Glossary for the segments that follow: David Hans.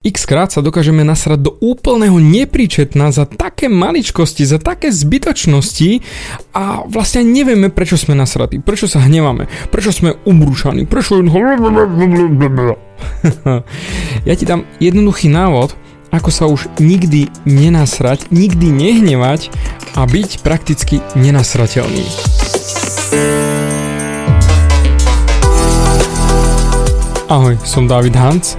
Xkrát sa dokážeme nasrať do úplného nepríčetna za také maličkosti, za také zbytočnosti a vlastne nevieme, prečo sme nasratí, prečo sa hneváme, prečo sme umrušaní, prečo... Ja ti dám jednoduchý návod, ako sa už nikdy nenasrať, nikdy nehnevať a byť prakticky nenasrateľný. Ahoj, som David Hans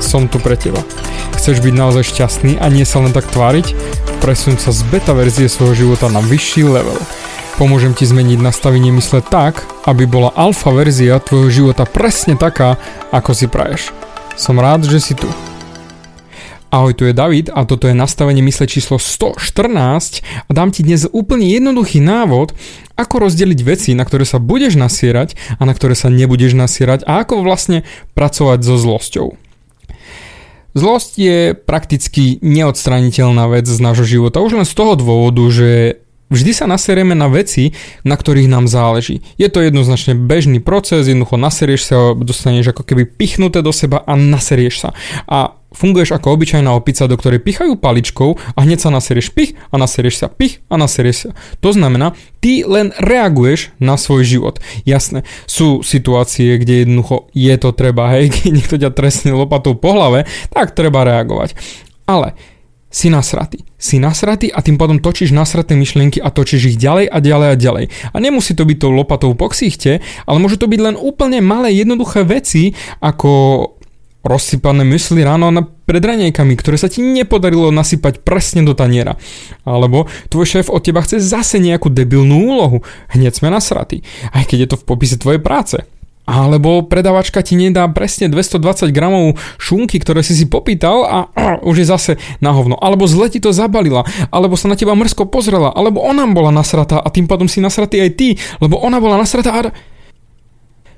som tu pre teba. Chceš byť naozaj šťastný a nie sa len tak tváriť? Presun sa z beta verzie svojho života na vyšší level. Pomôžem ti zmeniť nastavenie mysle tak, aby bola alfa verzia tvojho života presne taká, ako si praješ. Som rád, že si tu. Ahoj, tu je David a toto je nastavenie mysle číslo 114 a dám ti dnes úplne jednoduchý návod, ako rozdeliť veci, na ktoré sa budeš nasierať a na ktoré sa nebudeš nasierať a ako vlastne pracovať so zlosťou. Zlosť je prakticky neodstrániteľná vec z nášho života, už len z toho dôvodu, že vždy sa naserieme na veci, na ktorých nám záleží. Je to jednoznačne bežný proces, jednoducho naserieš sa, dostaneš ako keby pichnuté do seba a naserieš sa. A funguješ ako obyčajná opica, do ktorej pichajú paličkou a hneď sa naserieš pich a naserieš sa pich a naserieš sa. To znamená, ty len reaguješ na svoj život. Jasné, sú situácie, kde jednoducho je to treba, hej, keď niekto ťa trestne lopatou po hlave, tak treba reagovať. Ale... Si nasratý a tým pádom točíš nasraté myšlienky a točíš ich ďalej a ďalej a ďalej. A nemusí to byť tou lopatou po ksichte, ale môžu to byť len úplne malé jednoduché veci, ako rozsypané mysli ráno pred raňajkami, ktoré sa ti nepodarilo nasypať presne do taniera. Alebo tvoj šéf od teba chce zase nejakú debilnú úlohu. Hneď sme nasratí, aj keď je to v popise tvojej práce. Alebo predavačka ti nedá presne 220 gramov šunky, ktoré si popýtal a už je zase na hovno. Alebo zle ti to zabalila, alebo sa na teba mrzko pozrela, alebo ona bola nasratá a tým pádom si nasratý aj ty, lebo ona bola nasratá a...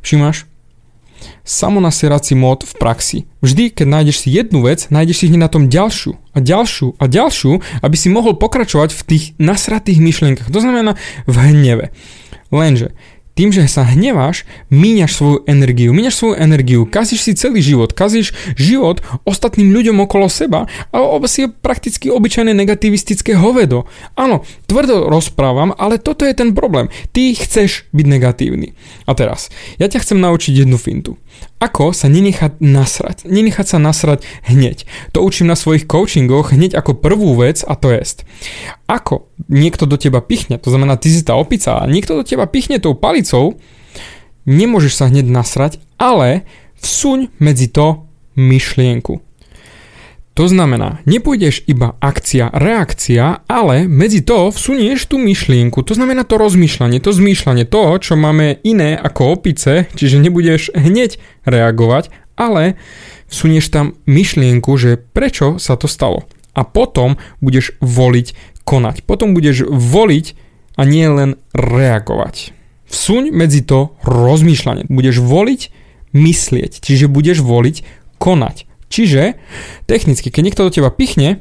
Všimáš? Samonasierací mód v praxi. Vždy, keď nájdeš si jednu vec, nájdeš si hneď na tom ďalšiu a ďalšiu a ďalšiu, aby si mohol pokračovať v tých nasratých myšlienkach. To znamená v hneve. Lenže... Tým, že sa hneváš, míňaš svoju energiu, kazíš si celý život, kazíš život ostatným ľuďom okolo seba a si prakticky obyčajné negativistické hovedo. Áno, tvrdo rozprávam, ale toto je ten problém. Ty chceš byť negatívny. A teraz, ja ťa chcem naučiť jednu fintu. Ako sa nenechať nasrať? Nenechať sa nasrať hneď. To učím na svojich coachingoch hneď ako prvú vec a to jest. Ako niekto do teba pichne, to znamená ty si tá opica a niekto do teba pichne tou palicou, nemôžeš sa hneď nasrať, ale vsuň medzi to myšlienku. To znamená, nepôjdeš iba akcia, reakcia, ale medzi to vsunieš tú myšlienku. To znamená to rozmýšľanie toho, čo máme iné ako opice, čiže nebudeš hneď reagovať, ale vsunieš tam myšlienku, že prečo sa to stalo. A potom budeš voliť konať. Potom budeš voliť a nie len reagovať. Vsuň medzi to rozmýšľanie. Budeš voliť myslieť, čiže budeš voliť konať. Čiže, technicky, keď niekto do teba pichne,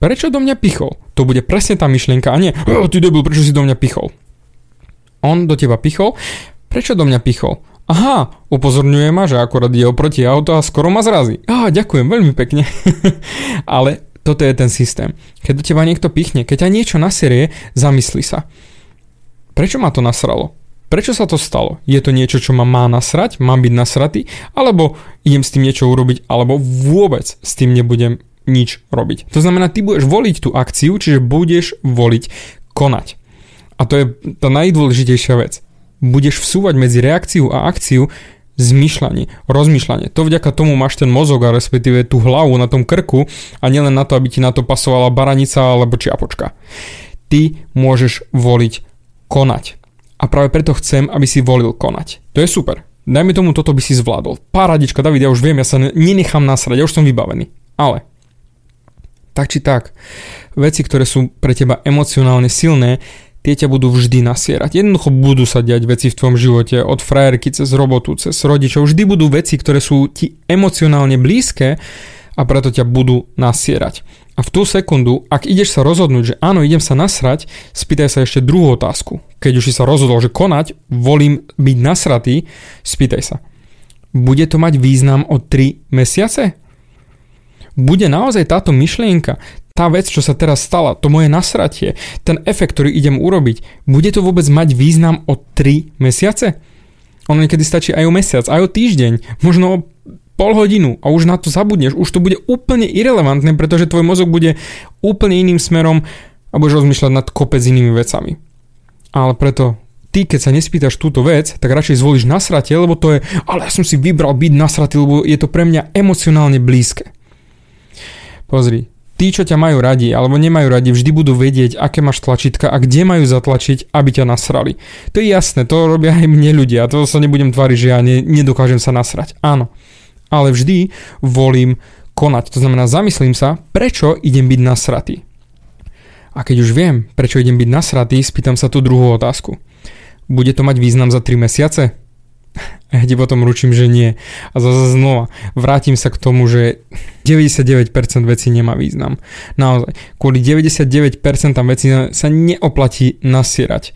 prečo do mňa pichol? To bude presne tá myšlienka a nie, ty debil, prečo si do mňa pichol? On do teba pichol, prečo do mňa pichol? Aha, upozorňuje ma, že akorát je oproti auto a skoro ma zrazí. Ďakujem, veľmi pekne. Ale toto je ten systém. Keď do teba niekto pichne, keď ťa niečo naserie, zamysli sa. Prečo ma to nasralo? Prečo sa to stalo? Je to niečo, čo ma má nasrať? Mám byť nasratý? Alebo idem s tým niečo urobiť? Alebo vôbec s tým nebudem nič robiť? To znamená, ty budeš voliť tú akciu, čiže budeš voliť konať. A to je tá najdôležitejšia vec. Budeš vsúvať medzi reakciu a akciu zmyšľanie, rozmýšľanie. To vďaka tomu máš ten mozog a respektíve tú hlavu na tom krku a nielen na to, aby ti na to pasovala baranica alebo čiapočka. Ty môžeš voliť konať. A práve preto chcem, aby si volil konať. To je super. Dajme tomu, toto by si zvládol. Paradička, David, ja už viem, ja sa nenechám nasrať, ja už som vybavený. Ale Tak či tak, veci, ktoré sú pre teba emocionálne silné, tie ťa budú vždy nasierať. Jednoducho budú sa diať veci v tvojom živote, od frajerky cez robotu, cez rodičov. Vždy budú veci, ktoré sú ti emocionálne blízke a preto ťa budú nasierať. A v tú sekundu, ak ideš sa rozhodnúť, že áno, idem sa nasrať, spýtaj sa ešte druhú otázku. Keď už si sa rozhodol, že konať, volím byť nasratý, spýtaj sa. Bude to mať význam o 3 mesiace? Bude naozaj táto myšlienka, tá vec, čo sa teraz stala, to moje nasratie, ten efekt, ktorý idem urobiť, bude to vôbec mať význam o 3 mesiace? Ono niekedy stačí aj o mesiac, aj o týždeň, možno o pol hodinu a už na to zabudneš, už to bude úplne irelevantné, pretože tvoj mozog bude úplne iným smerom a budeš rozmýšľať nad kopec inými vecami. Ale preto ty, keď sa nespýtaš túto vec, tak radšej zvolíš nasratie, lebo to je, ale ja som si vybral byť nasratý, lebo je to pre mňa emocionálne blízke. Pozri, tí, čo ťa majú radi alebo nemajú radi, vždy budú vedieť, aké máš tlačítka a kde majú zatlačiť, aby ťa nasrali. To je jasné, to robia aj mne ľudia, to sa nebudem tváriť, že ja nedokážem sa nasrať. Áno, ale vždy volím konať. To znamená, zamyslím sa, prečo idem byť nasratý. A keď už viem, prečo idem byť nasratý, spýtam sa tú druhú otázku. Bude to mať význam za 3 mesiace? A ja ti potom ručím, že nie. A zase znova vrátim sa k tomu, že 99% vecí nemá význam. Naozaj, kvôli 99% vecí sa neoplatí nasierať.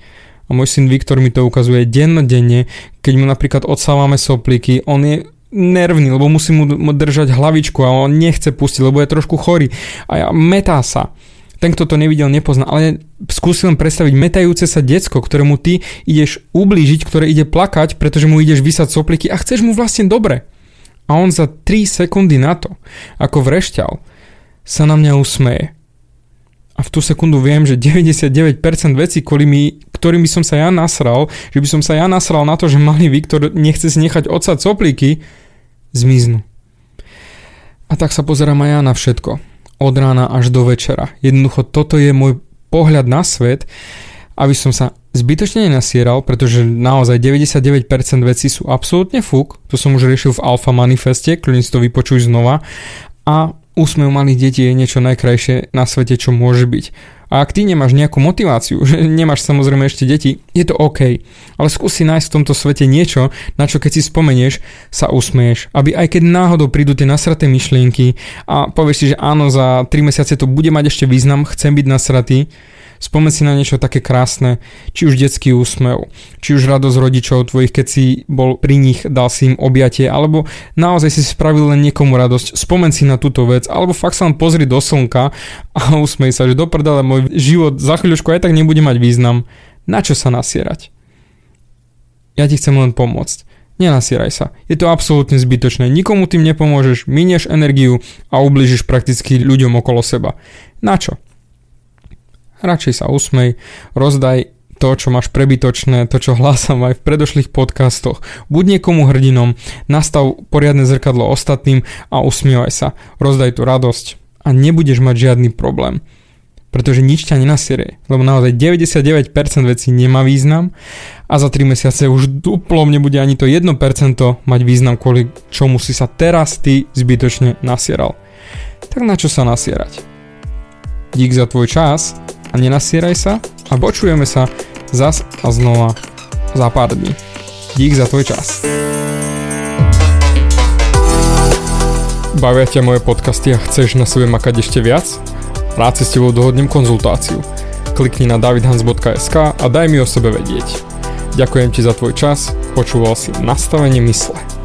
A môj syn Viktor mi to ukazuje dennodenne, keď mu napríklad odsávame soplíky, on je nervný, lebo musí mu držať hlavičku a on nechce pustiť, lebo je trošku chorý. A ja, metá sa. Ten, kto to nevidel, nepozná, ale skúsi len predstaviť metajúce sa decko, ktorému ty ideš ublížiť, ktoré ide plakať, pretože mu ideš vysať sopliky a chceš mu vlastne dobre. A on za 3 sekundy na to, ako vrešťal, sa na mňa usmeje. A v tú sekundu viem, že 99% vecí, ktorými som sa ja nasral, že by som sa ja nasral na to, že malý Viktor nechce si nechať odsať sopliky, zmiznú. A tak sa pozerám aj ja na všetko. Od rána až do večera. Jednoducho toto je môj pohľad na svet, aby som sa zbytočne nenasieral, pretože naozaj 99% vecí sú absolútne fuk, to som už riešil v Alfa manifeste, kľudne si to vypočuj znova, a úsmev malých detí je niečo najkrajšie na svete, čo môže byť. A ak ty nemáš nejakú motiváciu, že nemáš samozrejme ešte deti, je to OK. Ale skúsi nájsť v tomto svete niečo, na čo keď si spomenieš, sa usmeješ. Aby aj keď náhodou prídu tie nasraté myšlienky a povieš si, že áno, za 3 mesiace to bude mať ešte význam, chcem byť nasratý, spomeň si na niečo také krásne, či už detský úsmev, či už radosť rodičov tvojich, keď si bol pri nich, dal si im objatie, alebo naozaj si spravil len niekomu radosť, spomeň si na túto vec, alebo fakt sa len pozri do slnka a usmej sa, že do prdele, môj život za chvíľučku aj tak nebude mať význam. Na čo sa nasierať? Ja ti chcem len pomôcť. Nenasieraj sa. Je to absolútne zbytočné. Nikomu tým nepomôžeš, minieš energiu a ublížiš prakticky ľuďom okolo seba. Na čo? Radšej sa usmej, rozdaj to, čo máš prebytočné, to, čo hlásam aj v predošlých podcastoch. Buď niekomu hrdinom, nastav poriadne zrkadlo ostatným a usmievaj sa. Rozdaj tú radosť a nebudeš mať žiadny problém. Pretože nič ťa nenasierie, lebo naozaj 99% vecí nemá význam a za 3 mesiace už duplom nebude ani to 1% mať význam, kvôli čomu si sa teraz ty zbytočne nasieral. Tak na čo sa nasierať? Dík za tvoj čas a nenasieraj sa a počujeme sa zas a znova za pár dní. Dík za tvoj čas. Bavia ťa moje podcasty a chceš na sebe makať ešte viac? Rád si s tebou dohodnem konzultáciu. Klikni na davidhans.sk a daj mi o sebe vedieť. Ďakujem ti za tvoj čas, počúval si Nastavenie mysle.